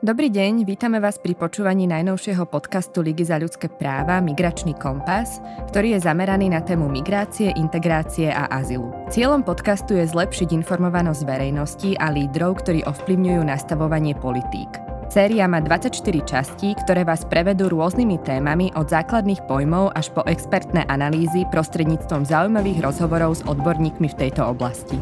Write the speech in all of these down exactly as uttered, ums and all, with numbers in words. Dobrý deň, vítame vás pri počúvaní najnovšieho podcastu Ligy za ľudské práva Migračný kompas, ktorý je zameraný na tému migrácie, integrácie a azylu. Cieľom podcastu je zlepšiť informovanosť verejnosti a lídrov, ktorí ovplyvňujú nastavovanie politík. Séria má dvadsaťštyri častí, ktoré vás prevedú rôznymi témami od základných pojmov až po expertné analýzy prostredníctvom zaujímavých rozhovorov s odborníkmi v tejto oblasti.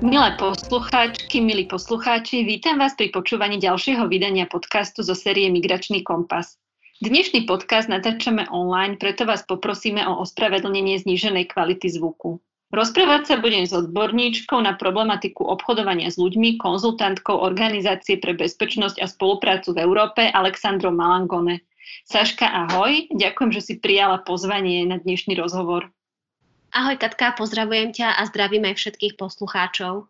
Milé poslucháčky, milí poslucháči, vítam vás pri počúvaní ďalšieho vydania podcastu zo série Migračný kompas. Dnešný podcast natáčame online, preto vás poprosíme o ospravedlnenie zníženej kvality zvuku. Rozprávať sa budem s odborníčkou na problematiku obchodovania s ľuďmi, konzultantkou Organizácie pre bezpečnosť a spoluprácu v Európe Alexandrou Malangone. Saška, ahoj, ďakujem, že si prijala pozvanie na dnešný rozhovor. Ahoj Katka, pozdravujem ťa a zdravím aj všetkých poslucháčov.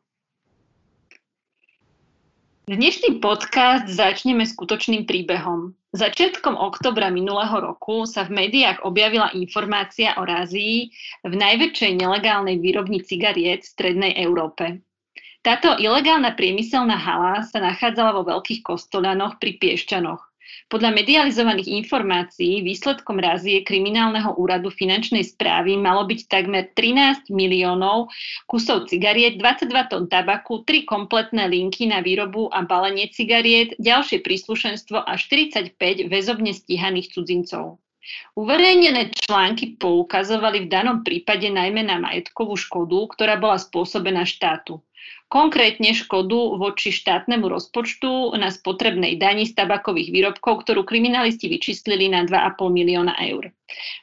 Dnešný podcast začneme skutočným príbehom. Začiatkom októbra minulého roku sa v médiách objavila informácia o razii v najväčšej nelegálnej výrobni cigariet v strednej Európe. Táto ilegálna priemyselná hala sa nachádzala vo Veľkých Kostolanoch pri Piešťanoch. Podľa medializovaných informácií výsledkom razie Kriminálneho úradu finančnej správy malo byť takmer trinásť miliónov kusov cigariet, dvadsaťdva ton tabaku, tri kompletné linky na výrobu a balenie cigariet, ďalšie príslušenstvo a štyridsaťpäť väzobne stíhaných cudzincov. Uverejnené články poukazovali v danom prípade najmä na majetkovú škodu, ktorá bola spôsobená štátu. Konkrétne škodu voči štátnemu rozpočtu na spotrebnej dani z tabakových výrobkov, ktorú kriminalisti vyčíslili na dva a pol milióna eur.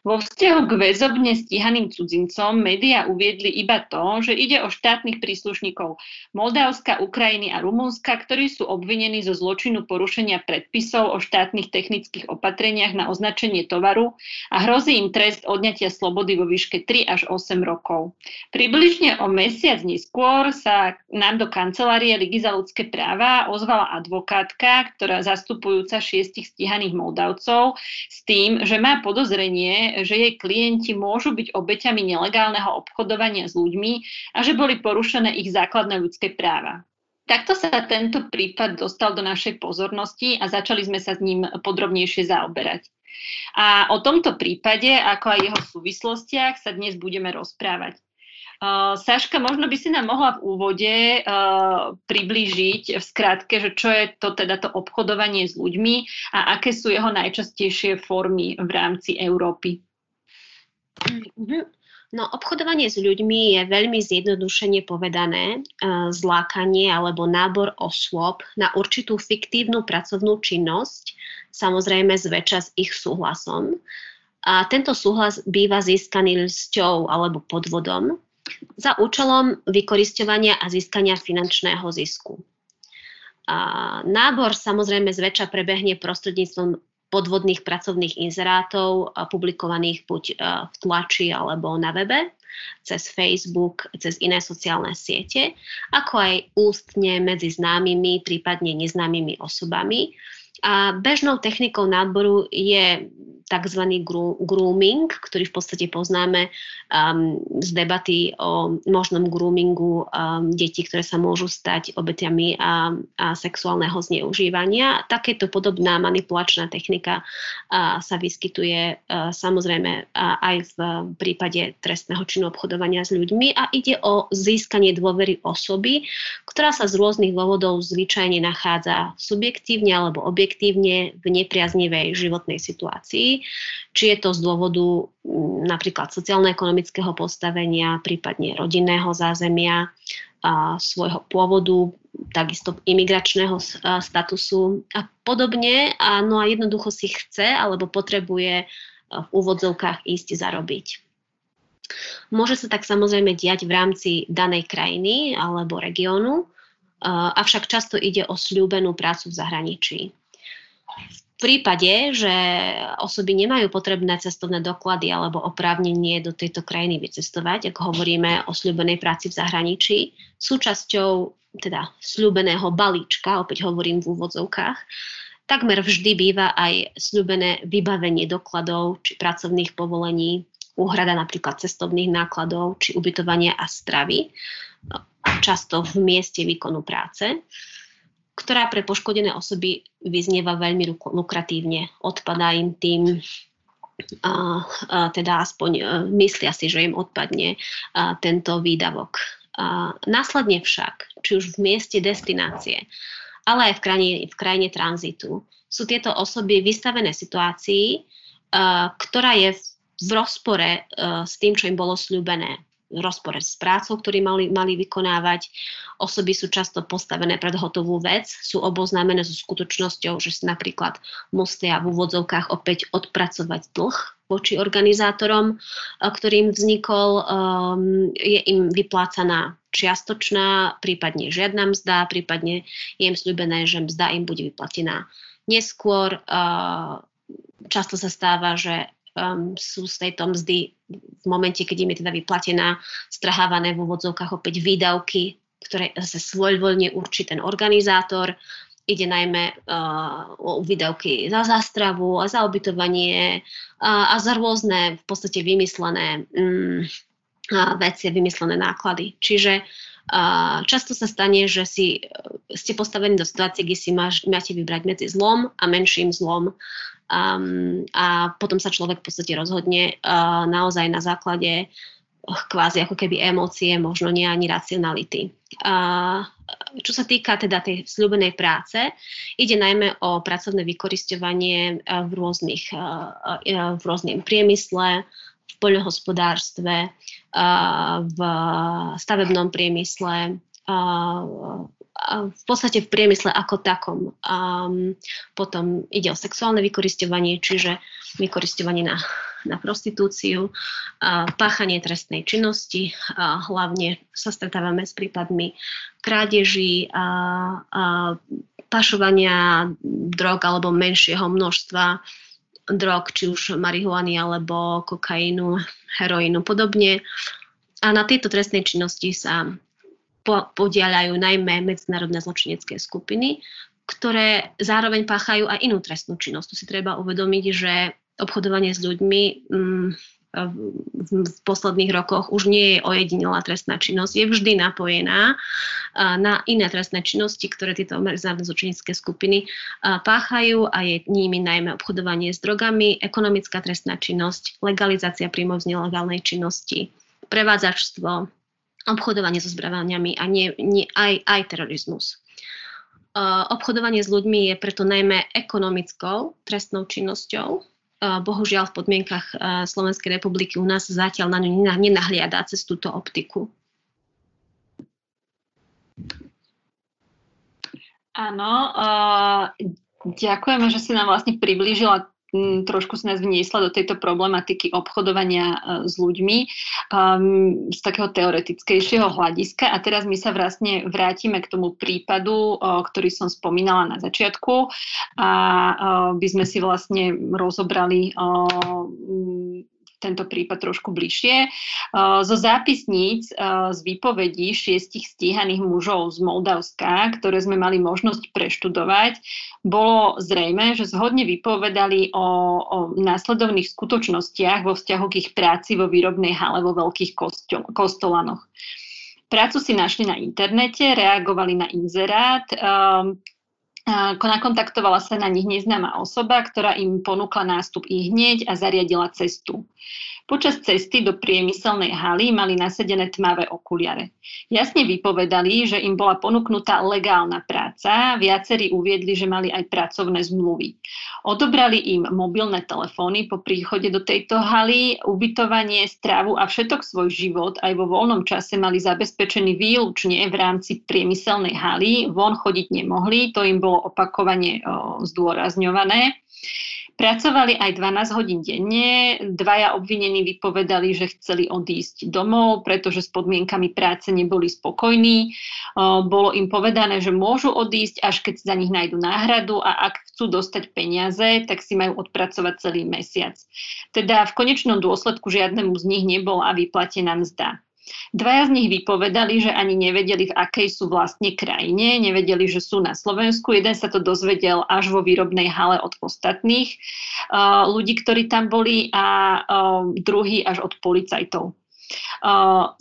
Vo vzťahu k väzobne stíhaným cudzincom médiá uviedli iba to, že ide o štátnych príslušníkov Moldavska, Ukrajiny a Rumunska, ktorí sú obvinení zo zločinu porušenia predpisov o štátnych technických opatreniach na označenie tovaru a hrozí im trest odňatia slobody vo výške tri až osem rokov. Približne o mesiac neskôr sa nám do kancelárie Ligy za ľudské práva ozvala advokátka, ktorá zastupujúca šiestich stíhaných Moldavcov s tým, že má podozrenie, že jej klienti môžu byť obeťami nelegálneho obchodovania s ľuďmi a že boli porušené ich základné ľudské práva. Takto sa tento prípad dostal do našej pozornosti a začali sme sa s ním podrobnejšie zaoberať. A o tomto prípade, ako aj jeho súvislostiach, sa dnes budeme rozprávať. Uh, Saška, možno by si nám mohla v úvode uh, priblížiť v skratke, že čo je to teda to obchodovanie s ľuďmi a aké sú jeho najčastejšie formy v rámci Európy. Mm-hmm. No, obchodovanie s ľuďmi je veľmi zjednodušene povedané uh, zlákanie alebo nábor osôb na určitú fiktívnu pracovnú činnosť, samozrejme zväčša s ich súhlasom. A tento súhlas býva získaný lsťou alebo podvodom za účelom vykorisťovania a získania finančného zisku. A nábor samozrejme zväčša prebehne prostredníctvom podvodných pracovných inzerátov, publikovaných buď v tlači alebo na webe, cez Facebook, cez iné sociálne siete, ako aj ústne medzi známymi, prípadne neznámymi osobami. A bežnou technikou náboru je tzv. Grooming, ktorý v podstate poznáme um, z debaty o možnom groomingu um, detí, ktoré sa môžu stať obetiami a, a sexuálneho zneužívania. Takéto podobná manipulačná technika uh, sa vyskytuje uh, samozrejme uh, aj v prípade trestného činu obchodovania s ľuďmi a ide o získanie dôvery osoby, ktorá sa z rôznych dôvodov zvyčajne nachádza subjektívne alebo objektívne v nepriaznivej životnej situácii, či je to z dôvodu napríklad sociálno-ekonomického postavenia, prípadne rodinného zázemia, a svojho pôvodu, takisto imigračného statusu a podobne. A no a jednoducho si chce alebo potrebuje v úvodzovkách ísť zarobiť. Môže sa tak samozrejme diať v rámci danej krajiny alebo regiónu, avšak často ide o sľúbenú prácu v zahraničí. V prípade, že osoby nemajú potrebné cestovné doklady alebo oprávnenie do tejto krajiny vycestovať, ak hovoríme o sľúbenej práci v zahraničí, súčasťou teda sľúbeného balíčka, opäť hovorím v úvodzovkách, takmer vždy býva aj sľúbené vybavenie dokladov či pracovných povolení, úhrada napríklad cestovných nákladov či ubytovania a stravy. často v mieste výkonu práce, ktorá pre poškodené osoby vyznieva veľmi lukratívne. Odpadá im tým, a, a teda aspoň a myslia si, že im odpadne a, tento výdavok. A, následne však, či už v mieste destinácie, ale aj v krajine, v krajine tranzitu, sú tieto osoby vystavené situácii, a, ktorá je v, v rozpore a, s tým, čo im bolo sľúbené. V rozpore s prácou, ktorý mali, mali vykonávať. Osoby sú často postavené pred hotovú vec, sú oboznámené so skutočnosťou, že si napríklad musia v úvodzovkách opäť odpracovať dlh voči organizátorom, ktorým vznikol. Je im vyplácaná čiastočná, prípadne žiadna mzda, prípadne je im sľúbené, že mzda im bude vyplatená neskôr. Často sa stáva, že Um, sú z tejto mzdy v momente, keď im je teda vyplatená, strahávané v úvodzovkách opäť výdavky, ktoré zase svojvoľne určí ten organizátor. Ide najmä uh, o výdavky za zástravu a za ubytovanie a, a za rôzne v podstate vymyslené um, veci, vymyslené náklady. Čiže uh, často sa stane, že si, ste postavení do situácie, kde si máš, máte vybrať medzi zlom a menším zlom. Um, a potom sa človek v podstate rozhodne uh, naozaj na základe uh, kvázi ako keby emócie, možno nie ani racionality. Uh, čo sa týka teda tej sľúbenej práce, ide najmä o pracovné vykorisťovanie uh, v rôznych, uh, uh, v rôznym priemysle, v poľnohospodárstve, uh, v stavebnom priemysle, uh, v podstate v priemysle ako takom. Um, potom ide o sexuálne vykorisťovanie, čiže vykorisťovanie na, na prostitúciu, uh, páchanie trestnej činnosti, uh, hlavne sa stretávame s prípadmi krádeží, uh, uh, pašovania drog alebo menšieho množstva drog, či už marihuany alebo kokainu, heroínu podobne. A na tejto trestnej činnosti sa podielajú najmä medzinárodné zločinecké skupiny, ktoré zároveň páchajú aj inú trestnú činnosť. Tu si treba uvedomiť, že obchodovanie s ľuďmi v posledných rokoch už nie je ojedinelá trestná činnosť. Je vždy napojená na iné trestné činnosti, ktoré tieto medzinárodné zločinecké skupiny páchajú, a je nimi najmä obchodovanie s drogami, ekonomická trestná činnosť, legalizácia príjmov z nelegálnej činnosti, prevádzačstvo, obchodovanie so zbraniami a nie, nie, aj, aj terorizmus. Uh, obchodovanie s ľuďmi je preto najmä ekonomickou trestnou činnosťou. Uh, bohužiaľ v podmienkach uh, Slovenskej republiky u nás zatiaľ na ňu nenahliadá cez túto optiku. Áno, uh, ďakujeme, že si nám vlastne priblížila, trošku sa nás vniesla do tejto problematiky obchodovania s ľuďmi um, z takého teoretickejšieho hľadiska. A teraz my sa vlastne vrátime k tomu prípadu, uh, ktorý som spomínala na začiatku, a uh, by sme si vlastne rozobrali uh, tento prípad trošku bližšie. Zo zápisníc z výpovedí šiestich stíhaných mužov z Moldavska, ktoré sme mali možnosť preštudovať, bolo zrejme, že zhodne vypovedali o, o následovných skutočnostiach vo vzťahu k ich práci vo výrobnej hale vo Veľkých kostol, Kostolanoch. Prácu si našli na internete, reagovali na inzerát, um, nakontaktovala sa na nich neznáma osoba, ktorá im ponúkla nástup ihneď a zariadila cestu. Počas cesty do priemyselnej haly mali nasadené tmavé okuliare. Jasne vypovedali, že im bola ponúknutá legálna práca, viacerí uviedli, že mali aj pracovné zmluvy. Odobrali im mobilné telefóny po príchode do tejto haly, ubytovanie, stravu a všetok svoj život aj vo voľnom čase mali zabezpečený výlučne v rámci priemyselnej haly, von chodiť nemohli, to im bolo opakovane zdôrazňované. Pracovali aj dvanásť hodín denne, dvaja obvinení vypovedali, že chceli odísť domov, pretože s podmienkami práce neboli spokojní. Bolo im povedané, že môžu odísť, až keď za nich nájdu náhradu, a ak chcú dostať peniaze, tak si majú odpracovať celý mesiac. Teda v konečnom dôsledku žiadnemu z nich nebola vyplatená mzda. Dvaja z nich vypovedali, že ani nevedeli, v akej sú vlastne krajine, nevedeli, že sú na Slovensku. Jeden sa to dozvedel až vo výrobnej hale od ostatných uh, ľudí, ktorí tam boli, a uh, druhý až od policajtov.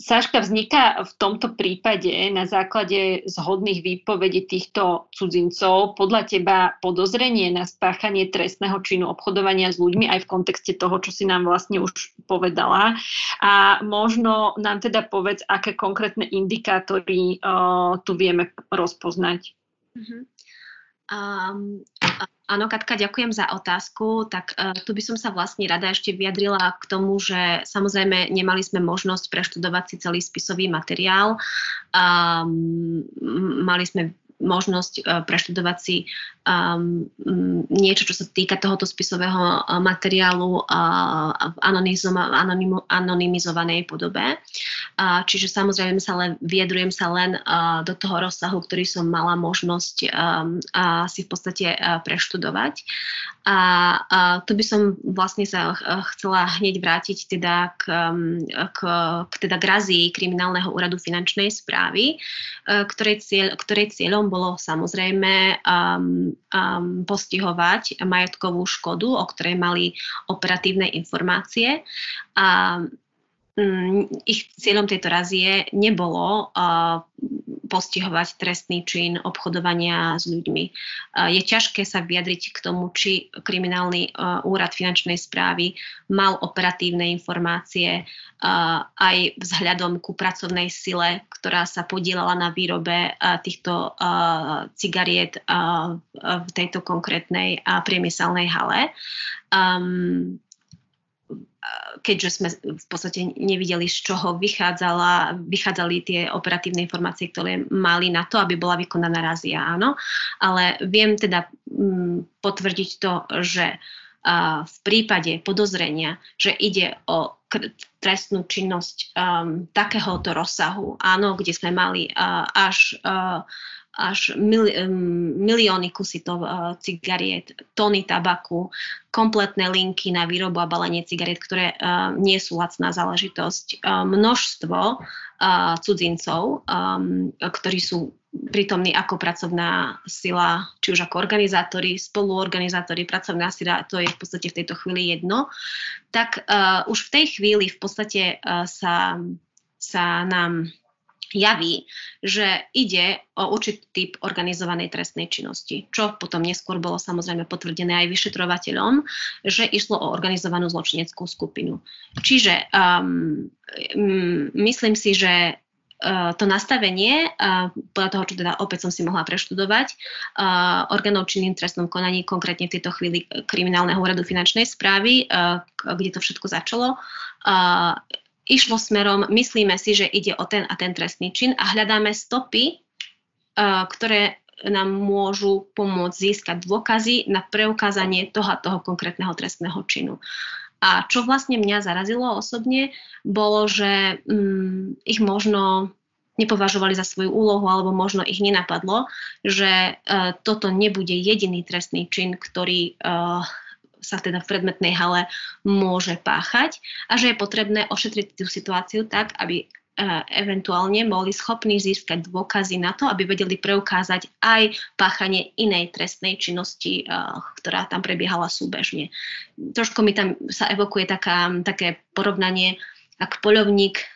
Sáška vzniká v tomto prípade na základe zhodných výpovedí týchto cudzincov podľa teba podozrenie na spáchanie trestného činu obchodovania s ľuďmi aj v kontexte toho, čo si nám vlastne už povedala. A možno nám teda povedz, aké konkrétne indikátory uh, tu vieme rozpoznať. Uh-huh. Um, áno, Katka, ďakujem za otázku. Tak uh, tu by som sa vlastne rada ešte vyjadrila k tomu, že samozrejme nemali sme možnosť preštudovať si celý spisový materiál. Um, mali sme možnosť uh, preštudovať si um, niečo, čo sa týka tohoto spisového uh, materiálu uh, v anonymo, anonymizovanej podobe. Uh, čiže samozrejme sa len, vyjadrujem sa len uh, do toho rozsahu, ktorý som mala možnosť um, uh, si v podstate uh, preštudovať. A uh, tu by som vlastne sa uh, chcela hneď vrátiť teda k, um, k, k teda razii Kriminálneho úradu finančnej správy, uh, ktorej, cieľ, ktorej cieľom bolo samozrejme um, um, postihovať majetkovú škodu, o ktorej mali operatívne informácie. A ich cieľom tejto razie nebolo uh, postihovať trestný čin obchodovania s ľuďmi. Uh, je ťažké sa vyjadriť k tomu, či Kriminálny uh, úrad finančnej správy mal operatívne informácie uh, aj vzhľadom ku pracovnej sile, ktorá sa podielala na výrobe uh, týchto uh, cigariet uh, v tejto konkrétnej uh, priemyselnej hale. Um, keďže sme v podstate nevideli, z čoho vychádzala, vychádzali tie operatívne informácie, ktoré mali na to, aby bola vykonaná razia, áno. Ale viem teda potvrdiť to, že v prípade podozrenia, že ide o trestnú činnosť um, takéhoto rozsahu, áno, kde sme mali uh, až... Uh, až mili, milióny kusitov uh, cigariet, tony tabaku, kompletné linky na výrobu a balenie cigariet, ktoré uh, nie sú lacná záležitosť. Uh, množstvo uh, cudzincov, um, ktorí sú prítomní ako pracovná sila, či už ako organizátori, spoluorganizátori, pracovná sila, to je v podstate v tejto chvíli jedno. Tak uh, už v tej chvíli v podstate uh, sa, sa nám... javí, že ide o určitý typ organizovanej trestnej činnosti, čo potom neskôr bolo samozrejme potvrdené aj vyšetrovateľom, že išlo o organizovanú zločineckú skupinu. Čiže um, myslím si, že uh, to nastavenie, uh, podľa toho, čo teda opäť som si mohla preštudovať, uh, orgánov činným trestnom konaní, konkrétne v tejto chvíli Kriminálneho úradu finančnej správy, uh, kde to všetko začalo, uh, išlo smerom, myslíme si, že ide o ten a ten trestný čin a hľadáme stopy, ktoré nám môžu pomôcť získať dôkazy na preukázanie toho a toho konkrétneho trestného činu. A čo vlastne mňa zarazilo osobne, bolo, že hm, ich možno nepovažovali za svoju úlohu, alebo možno ich nenapadlo, že uh, toto nebude jediný trestný čin, ktorý... Uh, sa teda v predmetnej hale môže páchať a že je potrebné ošetriť tú situáciu tak, aby e, eventuálne boli schopní získať dôkazy na to, aby vedeli preukázať aj páchanie inej trestnej činnosti, e, ktorá tam prebiehala súbežne. Trošku mi tam sa evokuje taká, také porovnanie, ak poľovník e,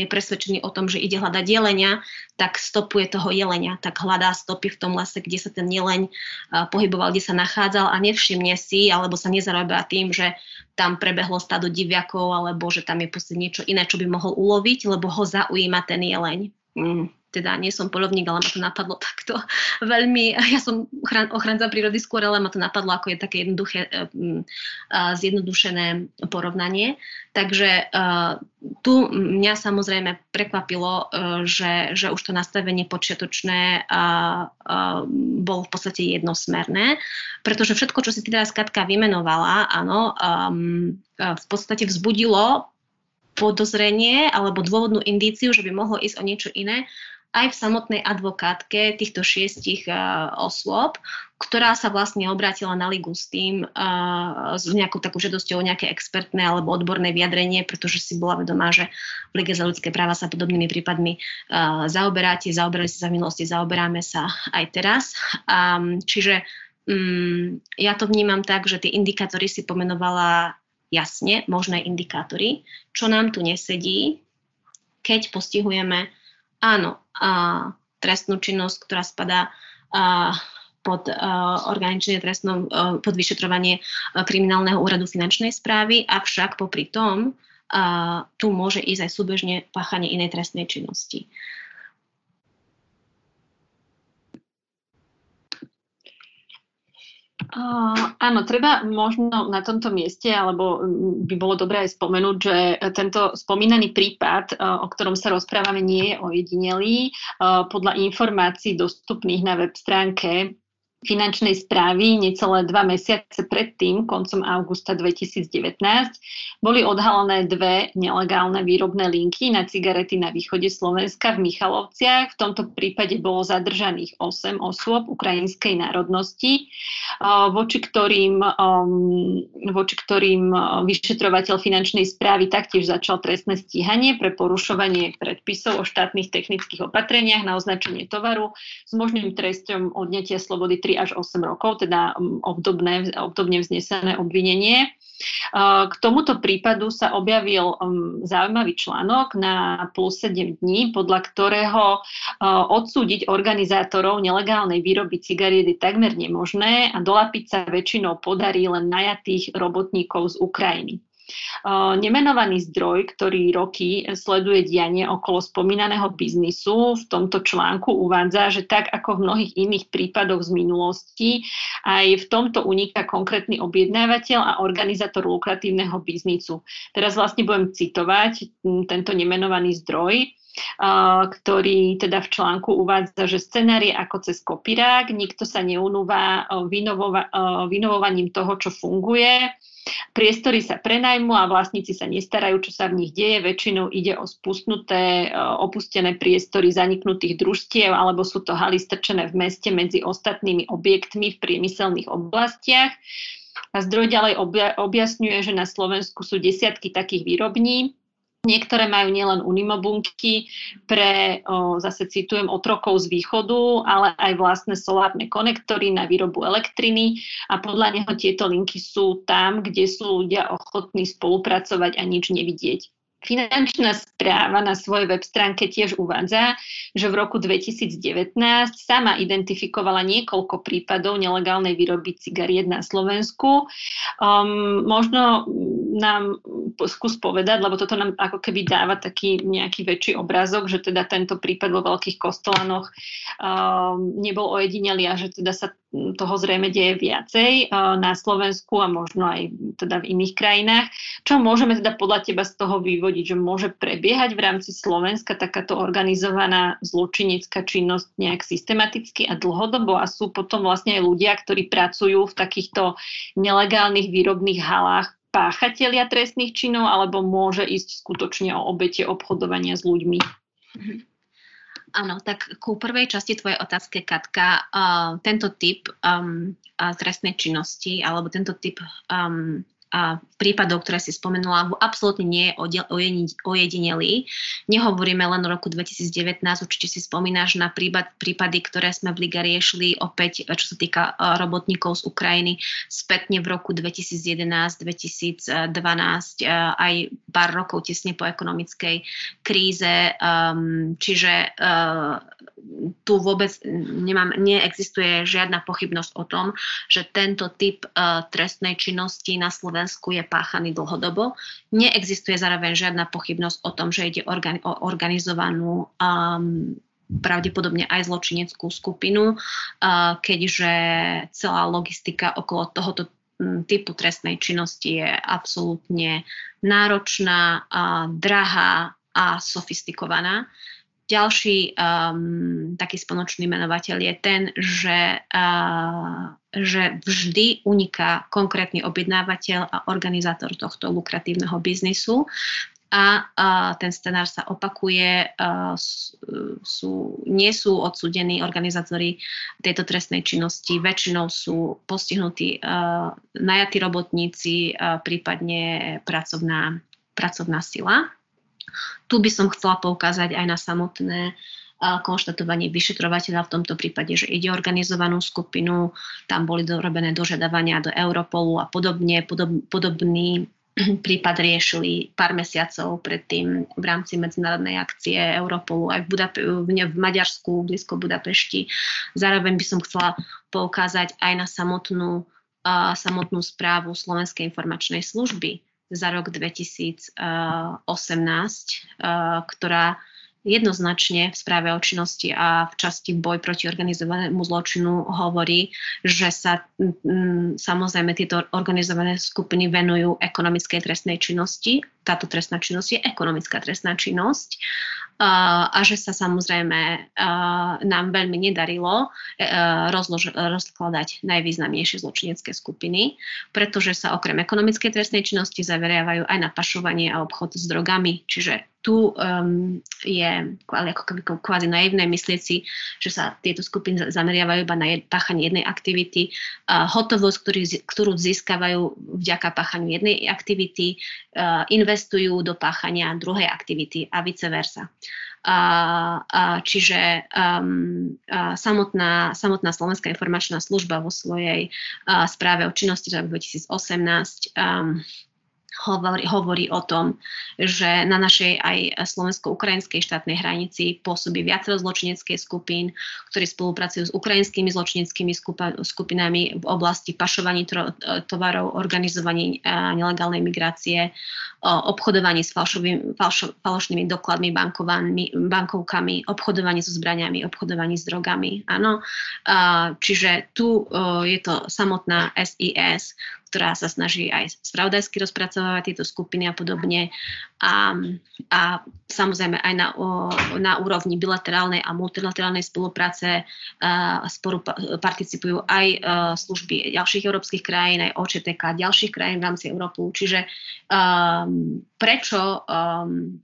je presvedčený o tom, že ide hľadať jelenia, tak stopuje toho jelenia, tak hľadá stopy v tom lese, kde sa ten jeleň uh, pohyboval, kde sa nachádzal a nevšimne si, alebo sa nezarobá tým, že tam prebehlo stádo diviakov, alebo že tam je proste niečo iné, čo by mohol uloviť, lebo ho zaujíma ten jeleň. Mm. Teda nie som poľovník, ale ma to napadlo takto veľmi, ja som ochranca prírody skôr, ale ma to napadlo, ako je také jednoduché, zjednodušené porovnanie. Takže tu mňa samozrejme prekvapilo, že, že už to nastavenie počiatočné bolo v podstate jednosmerné, pretože všetko, čo si teraz Katka vymenovala, áno, v podstate vzbudilo podozrenie alebo dôvodnú indíciu, že by mohlo ísť o niečo iné, aj v samotnej advokátke týchto šiestich uh, osôb, ktorá sa vlastne obrátila na Ligu s tým, uh, s nejakou takou žiadosťou o nejaké expertné alebo odborné vyjadrenie, pretože si bola vedomá, že v Lige za ľudské práva sa podobnými prípadmi uh, zaoberáte, zaoberali sa v minulosti, zaoberáme sa aj teraz. Um, čiže um, ja to vnímam tak, že tie indikátory si pomenovala jasne možné indikátory, čo nám tu nesedí, keď postihujeme áno, a trestnú činnosť, ktorá spadá a, pod a, organičné trestnom, a, pod vyšetrovanie a, Kriminálneho úradu finančnej správy, avšak popri tom a, tu môže ísť aj súbežne páchanie inej trestnej činnosti. Uh, áno, treba možno na tomto mieste, alebo by bolo dobré aj spomenúť, že tento spomínaný prípad, uh, o ktorom sa rozprávame, nie je ojedinelý. Uh, podľa informácií dostupných na web stránke finančnej správy necelé dva mesiace predtým, koncom augusta dvetisícdevätnásť, boli odhalené dve nelegálne výrobné linky na cigarety na východe Slovenska v Michalovciach. V tomto prípade bolo zadržaných osem osôb ukrajinskej národnosti, voči ktorým, voči ktorým vyšetrovateľ finančnej správy taktiež začal trestné stíhanie pre porušovanie predpisov o štátnych technických opatreniach na označenie tovaru s možným trestom odňatia slobody tri až osem rokov, teda obdobné, obdobne vznesené obvinenie. K tomuto prípadu sa objavil zaujímavý článok na Plus sedem dní, podľa ktorého odsúdiť organizátorov nelegálnej výroby cigariet je takmer nemožné a dolapiť sa väčšinou podarí len najatých robotníkov z Ukrajiny. Nemenovaný zdroj, ktorý roky sleduje dianie okolo spomínaného biznisu, v tomto článku uvádza, že tak ako v mnohých iných prípadoch z minulosti, aj v tomto uniká konkrétny objednávateľ a organizátor lukratívneho biznisu. Teraz vlastne budem citovať tento nemenovaný zdroj, ktorý teda v článku uvádza, že scenár je ako cez kopírák, nikto sa neunúva vynovova- vynovovaním toho, čo funguje. Priestory sa prenajmú a vlastníci sa nestarajú, čo sa v nich deje. Väčšinou ide o spustnuté, opustené priestory zaniknutých družstiev, alebo sú to haly strčené v meste medzi ostatnými objektmi v priemyselných oblastiach. A zdroj ďalej obja- objasňuje, že na Slovensku sú desiatky takých výrobní. Niektoré majú nielen unimobunky pre, o, zase citujem, otrokov z východu, ale aj vlastné solárne konektory na výrobu elektriny a podľa neho tieto linky sú tam, kde sú ľudia ochotní spolupracovať a nič nevidieť. Finančná správa na svojej web stránke tiež uvádza, že v roku dvetisícdevätnásť sama identifikovala niekoľko prípadov nelegálnej výroby cigariet na Slovensku. Um, možno nám skús povedať, lebo toto nám ako keby dáva taký nejaký väčší obrázok, že teda tento prípad vo Veľkých Kostolanoch um, nebol ojedinelý a že teda sa toho zrejme deje viacej uh, na Slovensku a možno aj teda v iných krajinách. Čo môžeme teda podľa teba z toho vývoja, že môže prebiehať v rámci Slovenska takáto organizovaná zločinecká činnosť nejak systematicky a dlhodobo a sú potom vlastne aj ľudia, ktorí pracujú v takýchto nelegálnych výrobných halách páchatelia trestných činov, alebo môže ísť skutočne o obete obchodovania s ľuďmi? Mhm. Áno, tak ku prvej časti tvojej otázky, Katka, uh, tento typ um, uh, trestnej činnosti alebo tento typ um, a prípadov, ktoré si spomenula, absolútne nie je ojedinelý. Nehovoríme len o roku dvetisícdevätnásť, určite si spomínaš na prípad, prípady, ktoré sme v Lige riešili opäť, čo sa týka robotníkov z Ukrajiny, spätne v roku dvetisícjedenásť dvetisícdvanásť, aj pár rokov tesne po ekonomickej kríze. Čiže tu vôbec nemám, neexistuje žiadna pochybnosť o tom, že tento typ trestnej činnosti na Slovensku je páchaný dlhodobo. Neexistuje zároveň žiadna pochybnosť o tom, že ide organi- o organizovanú, um, pravdepodobne aj zločineckú skupinu, uh, keďže celá logistika okolo tohoto typu trestnej činnosti je absolútne náročná, uh, drahá a sofistikovaná. Ďalší um, taký spoločný menovateľ je ten, že, uh, že vždy uniká konkrétny objednávateľ a organizátor tohto lukratívneho biznisu a uh, ten scenár sa opakuje, uh, sú, nie sú odsúdení organizátori tejto trestnej činnosti, väčšinou sú postihnutí uh, najatí robotníci, uh, prípadne pracovná, pracovná sila. Tu by som chcela poukázať aj na samotné uh, konštatovanie vyšetrovateľa v tomto prípade, že ide o organizovanú skupinu, tam boli dorobené dožiadavania do Europolu a podobne, podob, podobný prípad riešili pár mesiacov predtým v rámci medzinárodnej akcie Europolu aj v, Budape- v Maďarsku, blízko Budapešti. Zároveň by som chcela poukázať aj na samotnú, uh, samotnú správu Slovenskej informačnej služby za rok dvetisícosemnásť, uh, ktorá jednoznačne v správe o činnosti a v časti boj proti organizovanému zločinu hovorí, že sa m, samozrejme tieto organizované skupiny venujú ekonomickej trestnej činnosti. Táto trestná činnosť je ekonomická trestná činnosť uh, a že sa samozrejme uh, nám veľmi nedarilo uh, rozlož, rozkladať najvýznamnejšie zločinecké skupiny, pretože sa okrem ekonomickej trestnej činnosti zaveriavajú aj na pašovanie a obchod s drogami, čiže tu um, je ako kvázi naivné myslieť si, že sa tieto skupiny zameriavajú iba na jed, páchanie jednej aktivity. Uh, hotovosť, ktorý, ktorú získavajú vďaka páchaniu jednej aktivity, uh, investujú do páchania druhej aktivity a vice versa. Uh, uh, čiže um, uh, samotná, samotná Slovenská informačná služba vo svojej uh, správe o činnosti za dvetisícosemnásť um, Hovorí, hovorí o tom, že na našej aj slovensko-ukrajinskej štátnej hranici pôsobí viacero zločineckých skupín, ktorí spolupracujú s ukrajinskými zločineckými skupinami v oblasti pašovaní tovarov, organizovaní nelegálnej migrácie, obchodovaní s falšovým, falšo, falošnými dokladmi, bankovkami, obchodovaní so zbraniami, obchodovaní s drogami. Áno. Čiže tu je to samotná es í es, ktorá sa snaží aj spravodajsky rozpracovávať tieto skupiny a podobne. A, a samozrejme aj na, o, na úrovni bilaterálnej a multilaterálnej spolupráce a, sporu participujú aj a, služby ďalších európskych krajín, aj ó čé té ká, ďalších krajín v rámci Európy. Čiže um, prečo... Um,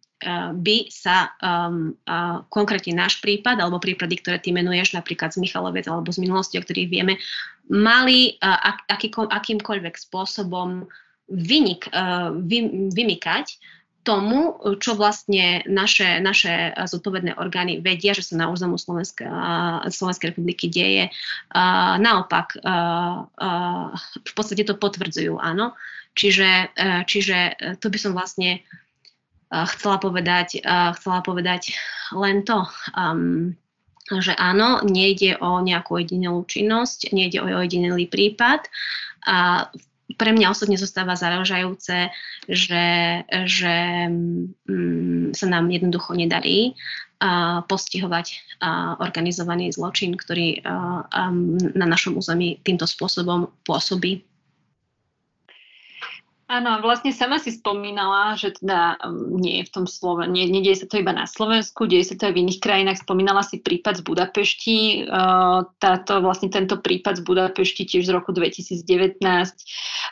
by sa um, uh, konkrétne náš prípad, alebo prípady, ktoré ty menuješ, napríklad z Michaloviec alebo z minulosti, o ktorých vieme, mali uh, ak, akýko, akýmkoľvek spôsobom vynik, uh, vy, vymykať tomu, čo vlastne naše, naše zodpovedné orgány vedia, že sa na území Slovenska, Slovenskej republiky deje. Uh, naopak, uh, uh, v podstate to potvrdzujú, áno. Čiže, uh, čiže to by som vlastne Chcela povedať, chcela povedať len to, um, že áno, nejde o nejakú jedinelú činnosť, nejde o jedinelý prípad. A pre mňa osobne zostáva zaražajúce, že, že um, sa nám jednoducho nedarí uh, postihovať uh, organizovaný zločin, ktorý uh, um, na našom území týmto spôsobom pôsobí. Áno, vlastne sama si spomínala, že teda nie je v tom Sloven... nie, nie deje sa to iba na Slovensku, deje sa to aj v iných krajinách. Spomínala si prípad z Budapešti. Táto, vlastne tento prípad z Budapešti tiež z roku dvetisícdevätnásť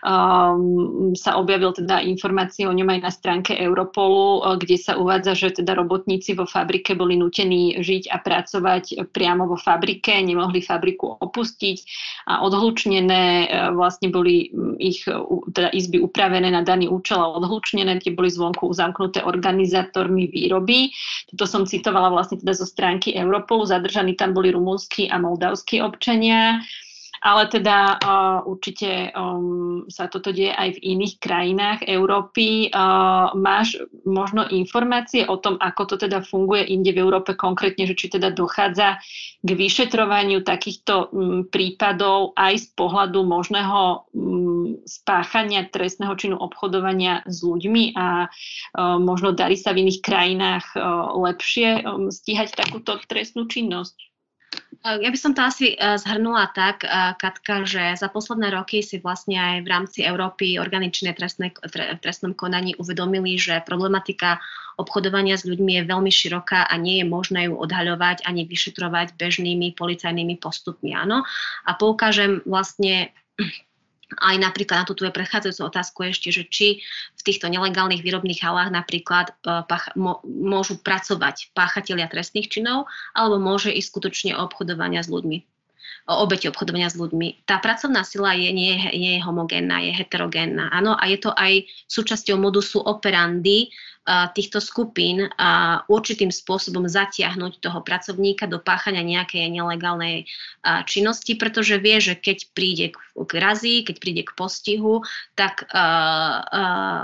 um, sa objavil teda informácie o ňom aj na stránke Europolu, kde sa uvádza, že teda robotníci vo fabrike boli nútení žiť a pracovať priamo vo fabrike, nemohli fabriku opustiť a odhlučnené vlastne boli ich teda izby upravené na daný účel a odhlučnené, tie boli zvonku zamknuté organizátormi výroby. Toto som citovala vlastne teda zo stránky Europolu. Zadržaní tam boli rumunskí a moldavskí občania, ale teda uh, určite um, sa toto deje aj v iných krajinách Európy. Uh, máš možno informácie o tom, ako to teda funguje inde v Európe konkrétne, že či teda dochádza k vyšetrovaniu takýchto um, prípadov aj z pohľadu možného um, spáchania trestného činu obchodovania s ľuďmi a uh, možno darí sa v iných krajinách uh, lepšie um, stíhať takúto trestnú činnosť? Ja by som to asi zhrnula tak, Katka, že za posledné roky si vlastne aj v rámci Európy orgány činné v trestnom konaní uvedomili, že problematika obchodovania s ľuďmi je veľmi široká a nie je možné ju odhaľovať ani vyšetrovať bežnými policajnými postupmi. Áno? A poukážem vlastne aj napríklad na tú tvoju prechádzajúcu otázku ešte, že či v týchto nelegálnych výrobných halách napríklad môžu pracovať páchatelia trestných činov, alebo môže ísť skutočne o obchodovania s ľuďmi, o obete obchodovania s ľuďmi. Tá pracovná sila je, nie, nie je homogénna, je heterogénna. Áno, a je to aj súčasťou modusu operandi týchto skupín a určitým spôsobom zatiahnuť toho pracovníka do páchania nejakej nelegálnej činnosti, pretože vie, že keď príde k razii, keď príde k postihu, tak uh,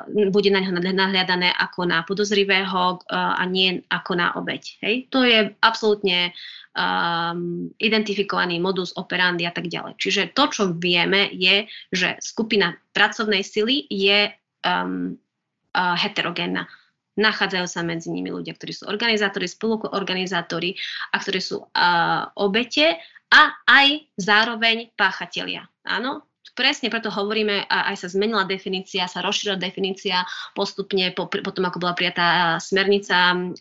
uh, bude na neho nahliadané ako na podozrivého uh, a nie ako na obeť. Hej? To je absolútne um, identifikovaný modus operandi a tak ďalej. Čiže to, čo vieme, je, že skupina pracovnej sily je um, uh, heterogénna. Nachádzajú sa medzi nimi ľudia, ktorí sú organizátori, spoluorganizátori a ktorí sú uh, obete a aj zároveň páchatelia. Áno, presne preto hovoríme, a aj sa zmenila definícia, sa rozšírila definícia postupne po, po tom, ako bola prijatá smernica um,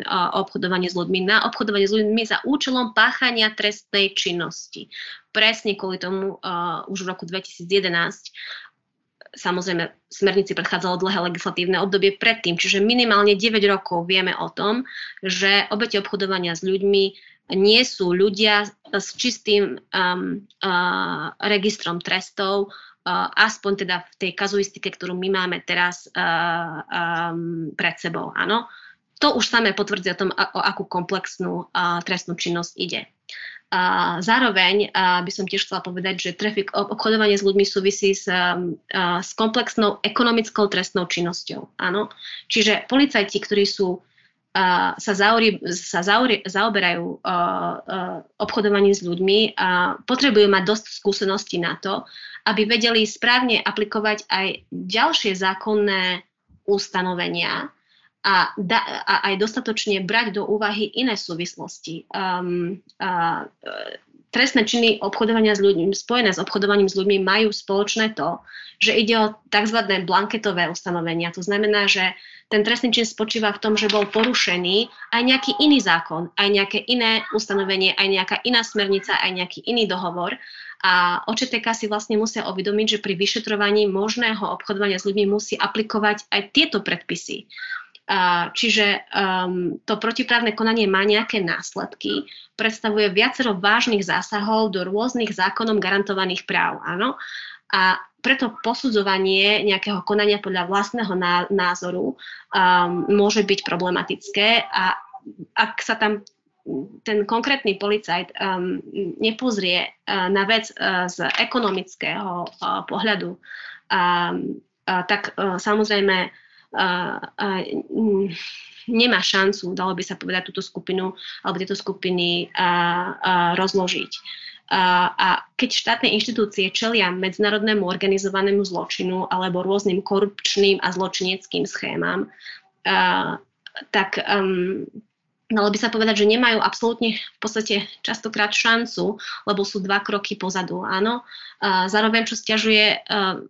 o obchodovaní s ľuďmi na obchodovanie s ľuďmi za účelom páchania trestnej činnosti. Presne kvôli tomu uh, už v roku dvetisíc jedenásť. Samozrejme, smernici predchádzalo dlhé legislatívne obdobie predtým, čiže minimálne deväť rokov vieme o tom, že obete obchodovania s ľuďmi nie sú ľudia s čistým um, uh, registrom trestov, uh, aspoň teda v tej kazuistike, ktorú my máme teraz uh, um, pred sebou. Áno? To už samé potvrdzuje o tom, o akú komplexnú uh, trestnú činnosť ide. A zároveň a by som tiež chcela povedať, že trafik, obchodovanie s ľuďmi súvisí s, a, s komplexnou ekonomickou trestnou činnosťou. Áno? Čiže policajti, ktorí sú, a, sa, zaori, sa zaori, zaoberajú a, a, obchodovaním s ľuďmi, a potrebujú mať dosť skúseností na to, aby vedeli správne aplikovať aj ďalšie zákonné ustanovenia a, da, a aj dostatočne brať do úvahy iné súvislosti. Um, a, trestné činy obchodovania s ľuďmi, spojené s obchodovaním s ľuďmi majú spoločné to, že ide o tzv. Blanketové ustanovenia. To znamená, že ten trestný čin spočíva v tom, že bol porušený aj nejaký iný zákon, aj nejaké iné ustanovenie, aj nejaká iná smernica, aj nejaký iný dohovor. A O Č T K si vlastne musia uvedomiť, že pri vyšetrovaní možného obchodovania s ľuďmi musí aplikovať aj tieto predpisy. Uh, čiže um, to protiprávne konanie má nejaké následky, predstavuje viacero vážnych zásahov do rôznych zákonom garantovaných práv, áno. A preto posudzovanie nejakého konania podľa vlastného ná- názoru um, môže byť problematické a ak sa tam ten konkrétny policajt um, nepozrie uh, na vec uh, z ekonomického uh, pohľadu, um, uh, tak uh, samozrejme A, a nemá šancu, dalo by sa povedať, túto skupinu alebo tieto skupiny a, a rozložiť. A, a keď štátne inštitúcie čelia medzinárodnému organizovanému zločinu alebo rôznym korupčným a zločineckým schémam, a, tak um, dalo by sa povedať, že nemajú absolútne v podstate častokrát šancu, lebo sú dva kroky pozadu, áno. A zároveň, čo sťažuje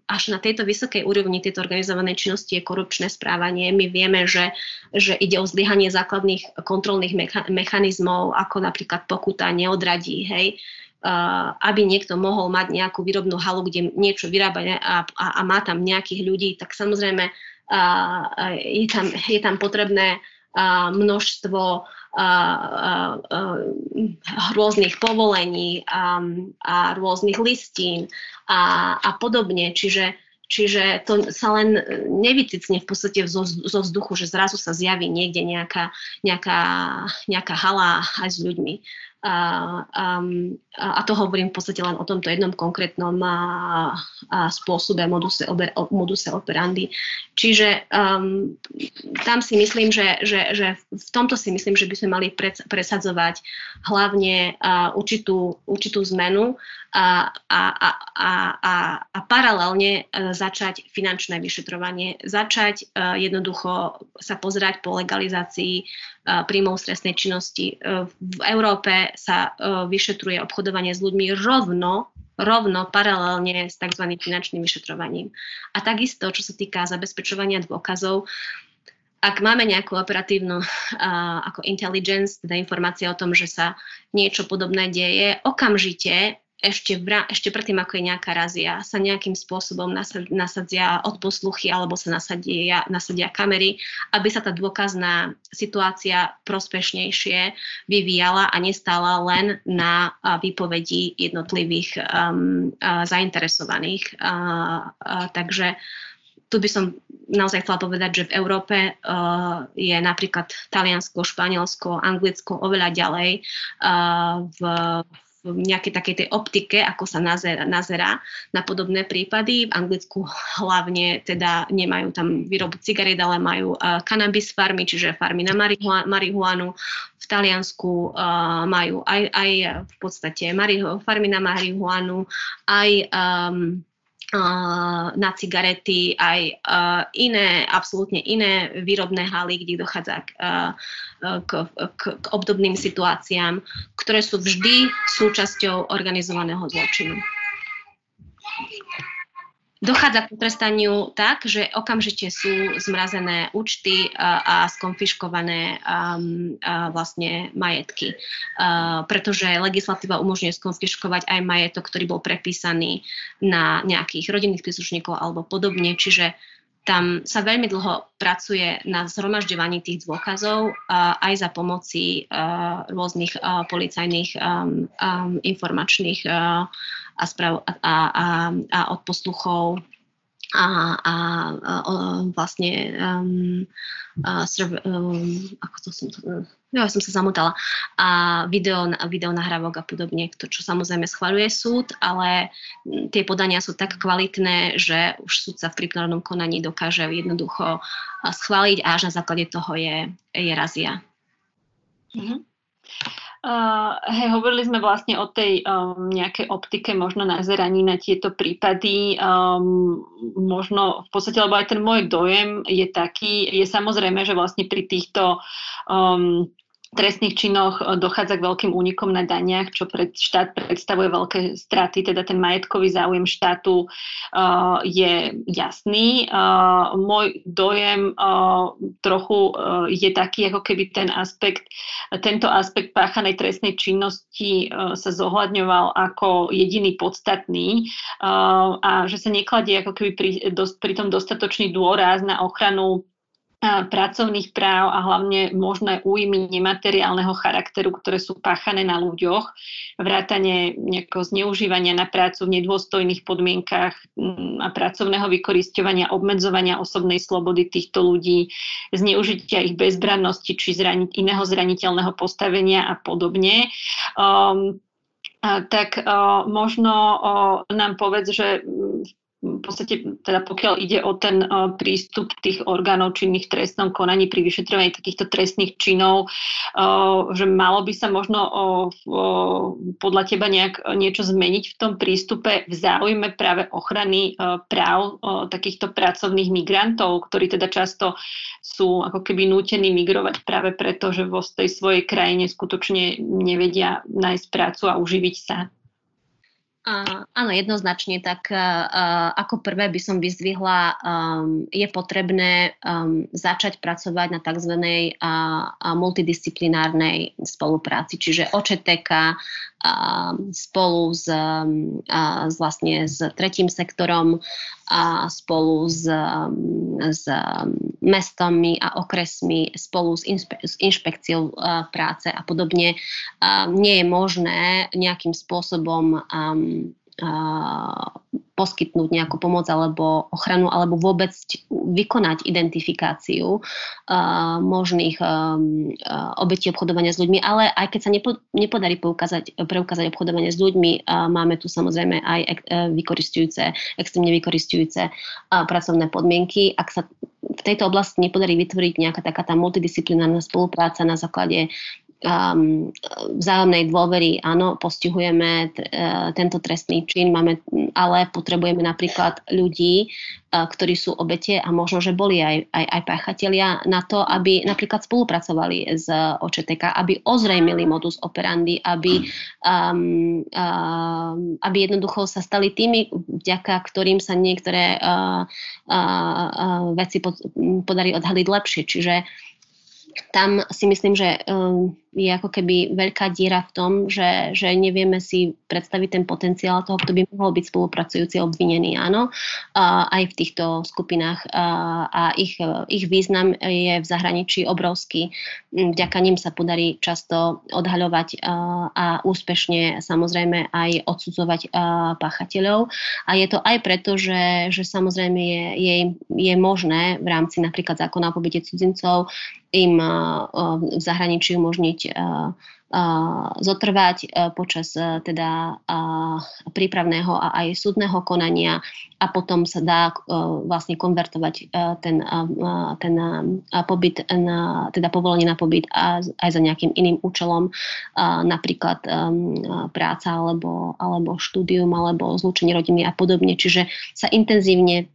až na tejto vysokej úrovni tejto organizovanej činnosti je korupčné správanie. My vieme, že, že ide o zlyhanie základných kontrolných mecha- mechanizmov, ako napríklad pokuta neodradí, hej. Uh, aby niekto mohol mať nejakú výrobnú halu, kde niečo vyrába a, a, a má tam nejakých ľudí, tak samozrejme uh, je, tam, je tam potrebné A množstvo a, a, a, rôznych povolení a, a rôznych listín a, a podobne. Čiže, čiže to sa len nevycicne v podstate zo, zo vzduchu, že zrazu sa zjaví niekde nejaká, nejaká, nejaká hala aj s ľuďmi. A, a, a to hovorím v podstate len o tomto jednom konkrétnom a, a spôsobe moduse, ober, moduse operandi. Čiže um, tam si myslím, že, že, že v tomto si myslím, že by sme mali presadzovať hlavne uh, určitú, určitú zmenu a, a, a, a, a paralelne začať finančné vyšetrovanie, začať uh, jednoducho sa pozerať po legalizácii uh, príjmov z trestnej činnosti. Uh, v Európe sa uh, vyšetruje obchodovanie s ľuďmi rovno, rovno paralelne s tzv. Finančným vyšetrovaním. A takisto, čo sa týka zabezpečovania dôkazov, ak máme nejakú operatívnu uh, ako intelligence, teda informácia o tom, že sa niečo podobné deje, okamžite ešte, vra- ešte predtým, ako je nejaká razia, sa nejakým spôsobom nasad- nasadzia odposluchy alebo sa nasadia, nasadia kamery, aby sa tá dôkazná situácia prospešnejšie vyvíjala a nestála len na a, výpovedi jednotlivých um, a, zainteresovaných. A, a, takže tu by som naozaj chcela povedať, že v Európe uh, je napríklad Taliansko, Španielsko, Anglicko oveľa ďalej uh, v nejakej takej tej optike, ako sa nazera, nazera na podobné prípady. V Anglicku hlavne teda nemajú tam výrobu cigariet, ale majú uh, cannabis farmy, čiže farmy na marihuanu. V Taliansku uh, majú aj, aj v podstate marihu, farmy na marihuanu, aj um, na cigarety, aj iné, absolútne iné výrobné haly, kde dochádza k, k, k, k obdobným situáciám, ktoré sú vždy súčasťou organizovaného zločinu. Dochádza k potrestaniu tak, že okamžite sú zmrazené účty a skonfiškované vlastne majetky, pretože legislatíva umožňuje skonfiškovať aj majetok, ktorý bol prepísaný na nejakých rodinných príslušníkov alebo podobne, čiže tam sa veľmi dlho pracuje na zhromažďovaní tých dôkazov aj za pomoci rôznych policajných informačných a, sprav, a, a, a od posluchov a, a, a, a vlastne um, a srv, um, ako to som, jo, som sa zamotala a video, video nahrávok a podobne, to, čo samozrejme schvaľuje súd, ale tie podania sú tak kvalitné, že už súdca v prípravnom konaní dokáže jednoducho schváliť a až na základe toho je, je razia. Mhm. Uh, hej, hovorili sme vlastne o tej um, nejakej optike, možno nazeraní na tieto prípady, um, možno v podstate, lebo aj ten môj dojem je taký, je samozrejme, že vlastne pri týchto um, trestných činoch dochádza k veľkým únikom na daniach, čo pred štát predstavuje veľké straty, teda ten majetkový záujem štátu uh, je jasný. Uh, môj dojem uh, trochu uh, je taký, ako keby ten aspekt, tento aspekt páchanej trestnej činnosti uh, sa zohľadňoval ako jediný podstatný uh, a že sa nekladie ako keby pri, dost, pri tom dostatočný dôraz na ochranu pracovných práv a hlavne možné újmy nemateriálneho charakteru, ktoré sú páchané na ľuďoch, vrátane nejakého zneužívania na prácu v nedôstojných podmienkach a pracovného vykorisťovania, obmedzovania osobnej slobody týchto ľudí, zneužitia ich bezbrannosti či zrani- iného zraniteľného postavenia a podobne. Um, a tak uh, možno uh, nám povedz, že v podstate, teda pokiaľ ide o ten uh, prístup tých orgánov činných v trestnom konaní pri vyšetrovaní takýchto trestných činov, uh, že malo by sa možno uh, uh, podľa teba nejak niečo zmeniť v tom prístupe v záujme práve ochrany uh, práv uh, takýchto pracovných migrantov, ktorí teda často sú ako keby nútení migrovať práve preto, že vo tej svojej krajine skutočne nevedia nájsť prácu a uživiť sa. Uh, áno, jednoznačne, tak uh, ako prvé by som vyzdvihla, um, je potrebné um, začať pracovať na tzv. Uh, multidisciplinárnej spolupráci, čiže O Č T K uh, spolu s, uh, vlastne s tretím sektorom a spolu s, s mestami a okresmi, spolu s, inspe- s inšpekciou uh, práce a podobne. Uh, nie je možné nejakým spôsobom um, uh, poskytnúť nejakú pomoc alebo ochranu, alebo vôbec vykonať identifikáciu uh, možných um, obetí obchodovania s ľuďmi, ale aj keď sa nepo, nepodarí poukázať, preukázať obchodovanie s ľuďmi, uh, máme tu samozrejme aj ek, uh, vykoristujúce, extrémne vykoristujúce uh, pracovné podmienky. Ak sa v tejto oblasti nepodarí vytvoriť nejaká taká tá multidisciplinárna spolupráca na základe um, vzájomnej dôvery, áno, postihujeme t- tento trestný čin, máme, ale potrebujeme napríklad ľudí, ktorí sú obete a možno, že boli aj, aj, aj páchatelia, na to, aby napríklad spolupracovali s O Č T K, aby ozrejmili modus operandi, aby, um, um, aby jednoducho sa stali tými, vďaka ktorým sa niektoré uh, uh, uh, veci pod, podarí odhaliť lepšie. Čiže tam si myslím, že um, je ako keby veľká diera v tom, že, že nevieme si predstaviť ten potenciál toho, kto by mohol byť spolupracujúci obvinený, áno, a aj v týchto skupinách a, a ich, ich význam je v zahraničí obrovský. Vďaka nim sa podarí často odhaľovať a, a úspešne samozrejme aj odsudzovať páchateľov. A je to aj preto, že, že samozrejme je, je, je možné v rámci napríklad zákona o pobyte cudzincov im v zahraničí umožniť zotrvať počas teda prípravného a aj súdneho konania a potom sa dá vlastne konvertovať ten, ten pobyt, na, teda povolenie na pobyt a aj za nejakým iným účelom, napríklad práca alebo, alebo štúdium alebo zlúčenie rodiny a podobne. Čiže sa intenzívne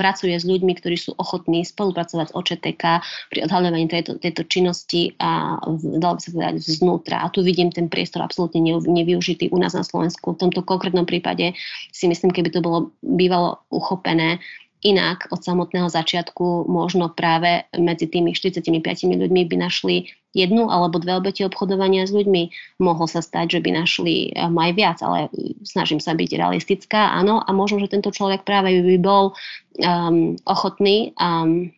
pracuje s ľuďmi, ktorí sú ochotní spolupracovať s O Č T K pri odhaľovaní tejto, tejto činnosti a dalo by sa povedať znútra. A tu vidím ten priestor absolútne nevyužitý u nás na Slovensku. V tomto konkrétnom prípade si myslím, keby to bolo bývalo uchopené inak od samotného začiatku, možno práve medzi tými štyridsaťpäť ľuďmi by našli jednu alebo dve obete obchodovania s ľuďmi. Mohlo sa stať, že by našli aj viac, ale snažím sa byť realistická, áno, a možno, že tento človek práve by bol um, ochotný um,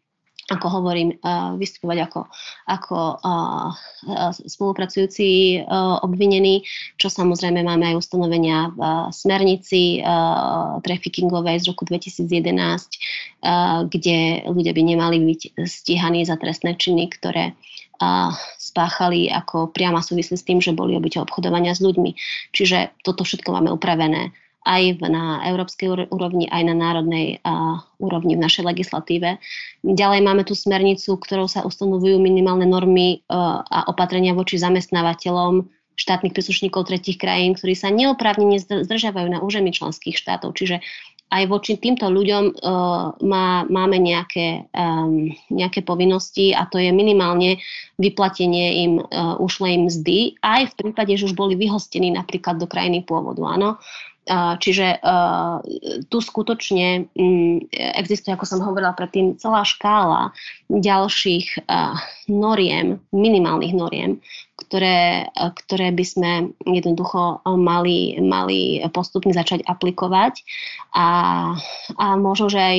ako hovorím, vystupovať ako, ako spolupracujúci obvinení, čo samozrejme máme aj ustanovenia v smernici traffickingovej z roku dvetisíc jedenásť, kde ľudia by nemali byť stíhaní za trestné činy, ktoré spáchali ako priama súvislí s tým, že boli obeťou obchodovania s ľuďmi. Čiže toto všetko máme upravené aj na európskej úrovni, aj na národnej uh, úrovni v našej legislatíve. Ďalej máme tú smernicu, ktorou sa ustanovujú minimálne normy uh, a opatrenia voči zamestnávateľom štátnych príslušníkov tretích krajín, ktorí sa neoprávnene zdržiavajú na území členských štátov. Čiže aj voči týmto ľuďom uh, má, máme nejaké, um, nejaké povinnosti a to je minimálne vyplatenie im uh, ušlej mzdy, aj v prípade, že už boli vyhostení napríklad do krajiny pôvodu, áno. Čiže uh, tu skutočne um, existuje, ako som hovorila predtým, celá škála ďalších uh, noriem, minimálnych noriem, ktoré, uh, ktoré by sme jednoducho mali, mali postupne začať aplikovať a, a možno, že aj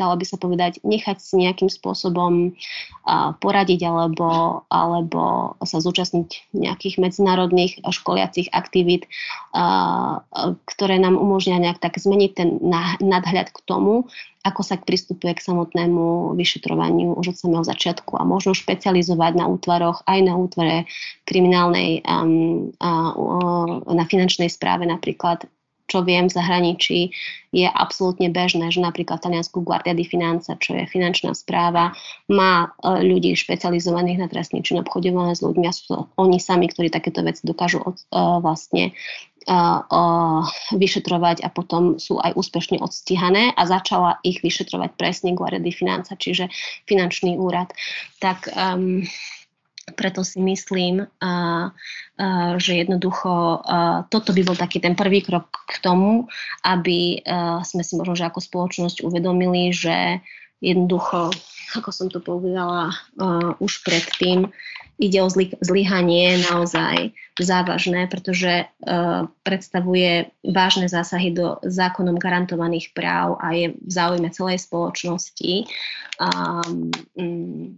dalo by sa povedať, nechať si nejakým spôsobom uh, poradiť alebo, alebo sa zúčastniť nejakých medzinárodných školiacich aktivít, uh, ktoré ktoré nám umožňujú nejak tak zmeniť ten nadhľad k tomu, ako sa pristupuje k samotnému vyšetrovaniu už od samého začiatku a možno špecializovať na útvaroch, aj na útvare kriminálnej, um, a, o, na finančnej správe napríklad, čo viem v zahraničí, je absolútne bežné, že napríklad v Taliansku Guardia di Finanza, čo je finančná správa, má ľudí špecializovaných na trestný čin obchodovania s ľuďmi a sú to oni sami, ktorí takéto veci dokážu od, uh, vlastne vyšetrovať a potom sú aj úspešne odstíhané a začala ich vyšetrovať presne Guardia di Finanza, čiže finančný úrad. Tak um, preto si myslím, uh, uh, že jednoducho uh, toto by bol taký ten prvý krok k tomu, aby uh, sme si možno, že ako spoločnosť uvedomili, že jednoducho, ako som to povedala uh, už predtým, ide o zlyhanie naozaj závažné, pretože uh, predstavuje vážne zásahy do zákonom garantovaných práv a je v záujme celej spoločnosti um, um,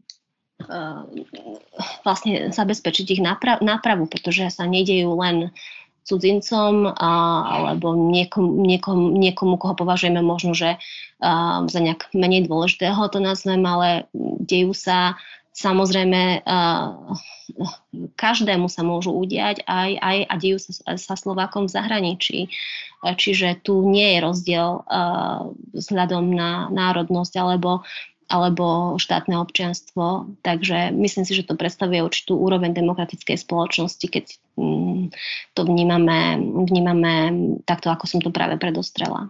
uh, vlastne zabezpečiť ich nápravu, nápravu, pretože sa nedejú len cudzincom a, alebo niekom, niekom, niekomu, koho považujeme možno, že uh, za nejak menej dôležitého to nazvem, ale dejú sa. Samozrejme, uh, každému sa môžu udiať aj, aj a dejú sa, sa Slovákom v zahraničí. Čiže tu nie je rozdiel uh, vzhľadom na národnosť alebo, alebo štátne občianstvo. Takže myslím si, že to predstavuje určitú úroveň demokratickej spoločnosti, keď um, to vnímame, vnímame takto, ako som to práve predostrela.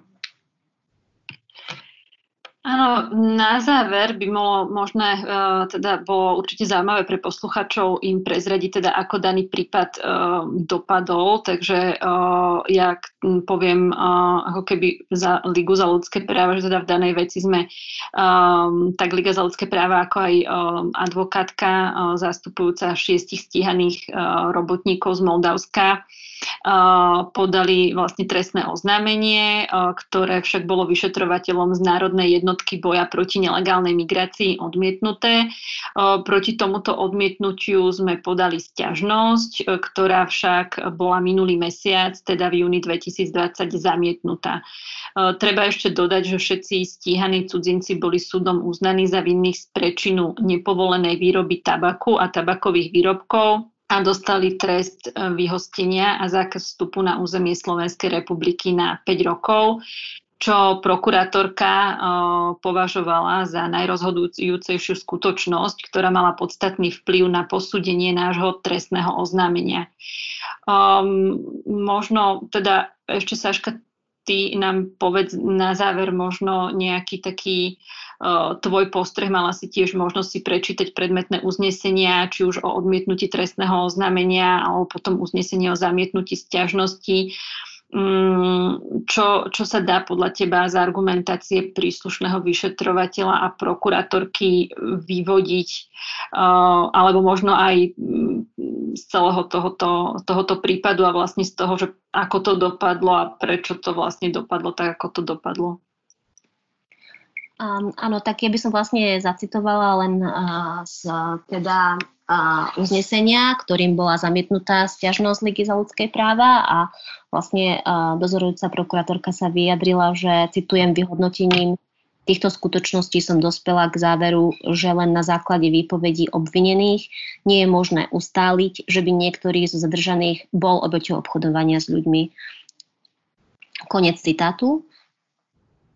Áno, na záver by bolo možné, teda bolo určite zaujímavé pre posluchačov im prezradiť, teda ako daný prípad dopadol, takže ja poviem ako keby za Ligu za ľudské práva, že teda v danej veci sme tak Liga za ľudské práva, ako aj advokátka zastupujúca šiestich stíhaných robotníkov z Moldavska podali vlastne trestné oznámenie, ktoré však bolo vyšetrovateľom z Národnej jednotky Boja proti nelegálnej migrácii odmietnuté. Proti tomuto odmietnutiu sme podali sťažnosť, ktorá však bola minulý mesiac, teda v júni dvetisícdvadsať, zamietnutá. Treba ešte dodať, že všetci stíhaní cudzinci boli súdom uznaní za vinných z prečinu nepovolenej výroby tabaku a tabakových výrobkov a dostali trest vyhostenia a zákaz vstupu na územie Slovenskej republiky na päť rokov, čo prokurátorka uh, považovala za najrozhodujúcejšiu skutočnosť, ktorá mala podstatný vplyv na posúdenie nášho trestného oznámenia. Um, možno teda ešte, Saška, ty nám povedz na záver možno nejaký taký tvoj postreh, mala si tiež možnosť si prečítať predmetné uznesenia, či už o odmietnutí trestného oznámenia alebo potom uznesenie o zamietnutí sťažnosti. Čo, čo sa dá podľa teba z argumentácie príslušného vyšetrovateľa a prokurátorky vyvodiť, alebo možno aj z celého tohoto, tohoto prípadu a vlastne z toho, že ako to dopadlo a prečo to vlastne dopadlo tak, ako to dopadlo? Um, áno, tak ja by som vlastne zacitovala len uh, z teda, uh, uznesenia, ktorým bola zamietnutá sťažnosť Ligy za ľudské práva a vlastne uh, dozorujúca prokurátorka sa vyjadrila, že, citujem, vyhodnotením týchto skutočností som dospela k záveru, že len na základe výpovedí obvinených nie je možné ustáliť, že by niektorý zo zadržaných bol obeťou obchodovania s ľuďmi. Konec citátu.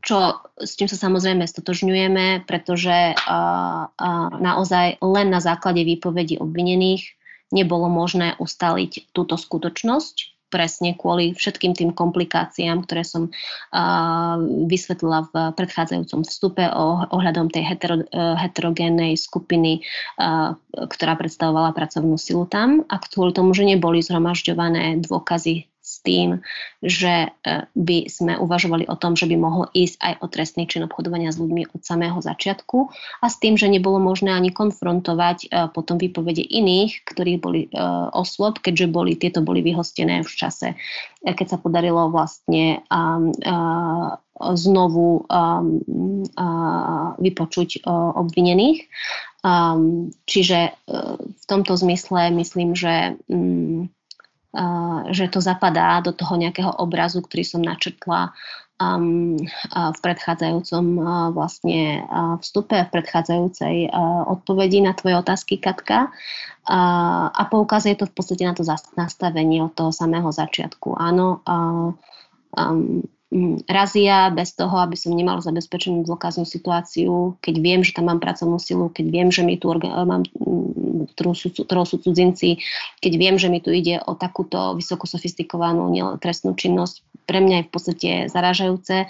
Čo, s čím sa samozrejme stotožňujeme, pretože uh, uh, naozaj len na základe výpovedí obvinených nebolo možné ustaliť túto skutočnosť, presne kvôli všetkým tým komplikáciám, ktoré som uh, vysvetlila v predchádzajúcom vstupe o, ohľadom tej hetero, uh, heterogénnej skupiny, uh, ktorá predstavovala pracovnú silu tam a kvôli tomu, že neboli zhromažďované dôkazy s tým, že by sme uvažovali o tom, že by mohlo ísť aj o trestný čin obchodovania s ľuďmi od samého začiatku a s tým, že nebolo možné ani konfrontovať potom výpovede iných, ktorých boli osôb, keďže boli, tieto boli vyhostené v čase, keď sa podarilo vlastne znovu vypočuť obvinených. Čiže v tomto zmysle myslím, že že to zapadá do toho nejakého obrazu, ktorý som načrtla um, v predchádzajúcom uh, vlastne uh, vstupe, v predchádzajúcej uh, odpovedi na tvoje otázky, Katka. Uh, a poukazuje to v podstate na to zas- nastavenie od toho samého začiatku. Áno, uh, um, razia bez toho, aby som nemala zabezpečenú dôkaznú situáciu, keď viem, že tam mám pracovnú silu, keď viem, že mi tu mám, ktorou sú, ktorou sú cudzinci, keď viem, že mi tu ide o takúto vysoko sofistikovanú trestnú činnosť, pre mňa je v podstate zaražajúce.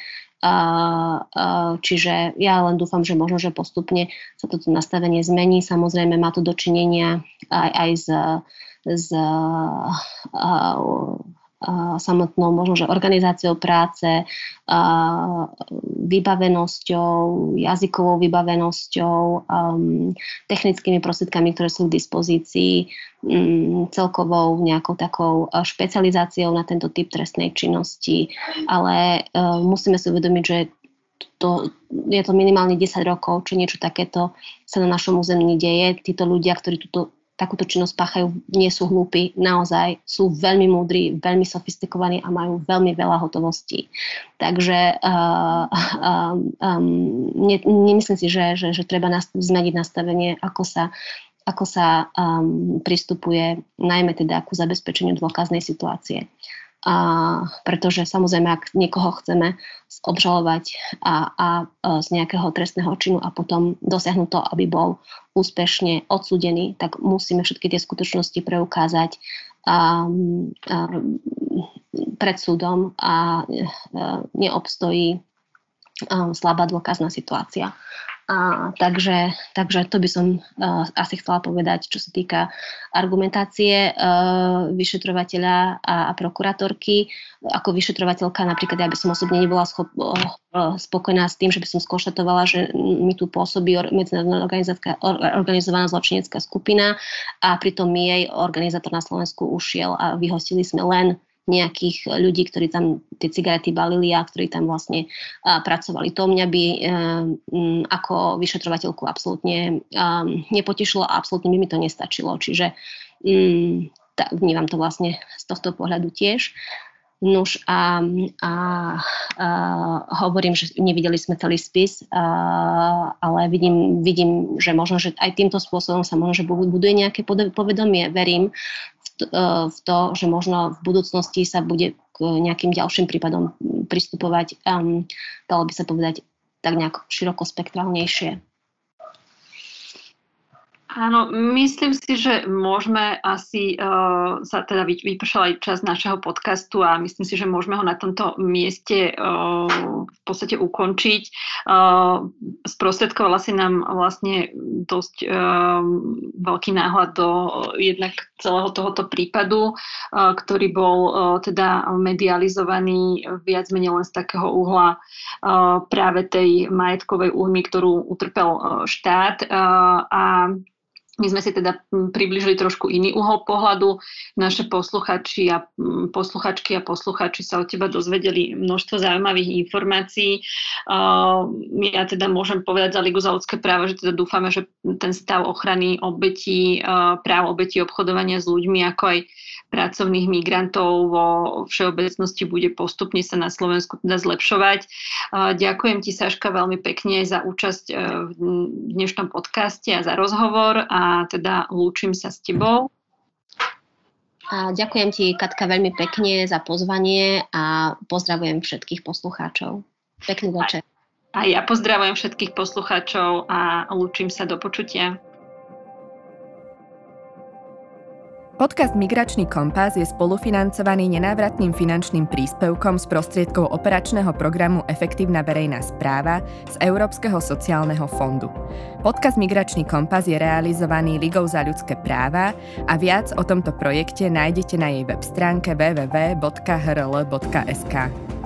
Čiže ja len dúfam, že možno, že postupne sa toto nastavenie zmení. Samozrejme má to dočinenia aj, aj z, z samotnou možno, že organizáciou práce, vybavenosťou, jazykovou vybavenosťou, technickými prostriedkami, ktoré sú k dispozícii, celkovou nejakou takou špecializáciou na tento typ trestnej činnosti. Ale musíme si uvedomiť, že to, je to minimálne desať rokov, čo niečo takéto sa na našom území deje. Títo ľudia, ktorí túto takúto činnosť páchajú, nie sú hlúpi, naozaj sú veľmi múdri, veľmi sofistikovaní a majú veľmi veľa hotovostí. Takže uh, um, ne, nemyslím si, že, že, že treba zmeniť nastavenie, ako sa, ako sa um, pristupuje najmä teda ku zabezpečeniu dôkaznej situácie. Uh, pretože samozrejme, ak niekoho chceme obžalovať a, a, a z nejakého trestného činu a potom dosiahnuť to, aby bol úspešne odsúdený, tak musíme všetky tie skutočnosti preukázať a, a, pred súdom a, a neobstojí slabá dôkazná situácia. A, takže, takže to by som uh, asi chcela povedať, čo sa týka argumentácie uh, vyšetrovateľa a, a prokurátorky. Ako vyšetrovateľka napríklad, ja by som osobne nebola schop, uh, spokojná s tým, že by som skonštatovala, že mi tu pôsobí medzinárodná organizovaná zločinecká skupina a pritom jej organizátor na Slovensku ušiel a vyhostili sme len nejakých ľudí, ktorí tam tie cigarety balili a ktorí tam vlastne a, pracovali. To mňa by e, m, ako vyšetrovateľku absolútne e, nepotešilo a absolútne by mi to nestačilo. Čiže m, tá, vnímam to vlastne z tohto pohľadu tiež. Nuž a, a, a hovorím, že nevideli sme celý spis, a, ale vidím, vidím, že možno, že aj týmto spôsobom sa možno, že buduje nejaké povedomie. Verím v to, že možno v budúcnosti sa bude k nejakým ďalším prípadom pristupovať, um, dalo by sa povedať, tak nejak širokospektrálnejšie. Áno, myslím si, že môžeme asi, uh, sa teda vypršal aj čas našeho podcastu a myslím si, že môžeme ho na tomto mieste uh, v podstate ukončiť. Uh, sprostredkovala si nám vlastne dosť uh, veľký náhľad do uh, jednak celého tohoto prípadu, uh, ktorý bol uh, teda medializovaný viac menej len z takého uhla uh, práve tej majetkovej újmy, ktorú utrpel uh, štát uh, a my sme si teda približili trošku iný uhol pohľadu. Naše posluchači a posluchačky a posluchači sa od teba dozvedeli množstvo zaujímavých informácií. Ja teda môžem povedať za Ligu za ľudské práva, že teda dúfame, že ten stav ochrany obetí, práv obetí obchodovania s ľuďmi, ako aj pracovných migrantov vo všeobecnosti bude postupne sa na Slovensku teda zlepšovať. Ďakujem ti, Saška, veľmi pekne za účasť v dnešnom podcaste a za rozhovor a teda lúčim sa s tebou. A ďakujem ti, Katka, veľmi pekne za pozvanie a pozdravujem všetkých poslucháčov. Pekný večer. A ja pozdravujem všetkých poslucháčov a lúčim sa, do počutia. Podcast Migračný kompas je spolufinancovaný nenávratným finančným príspevkom z prostriedkov operačného programu Efektívna verejná správa z Európskeho sociálneho fondu. Podcast Migračný kompas je realizovaný Ligou za ľudské práva a viac o tomto projekte nájdete na jej web stránke w w w bodka h r l bodka s k.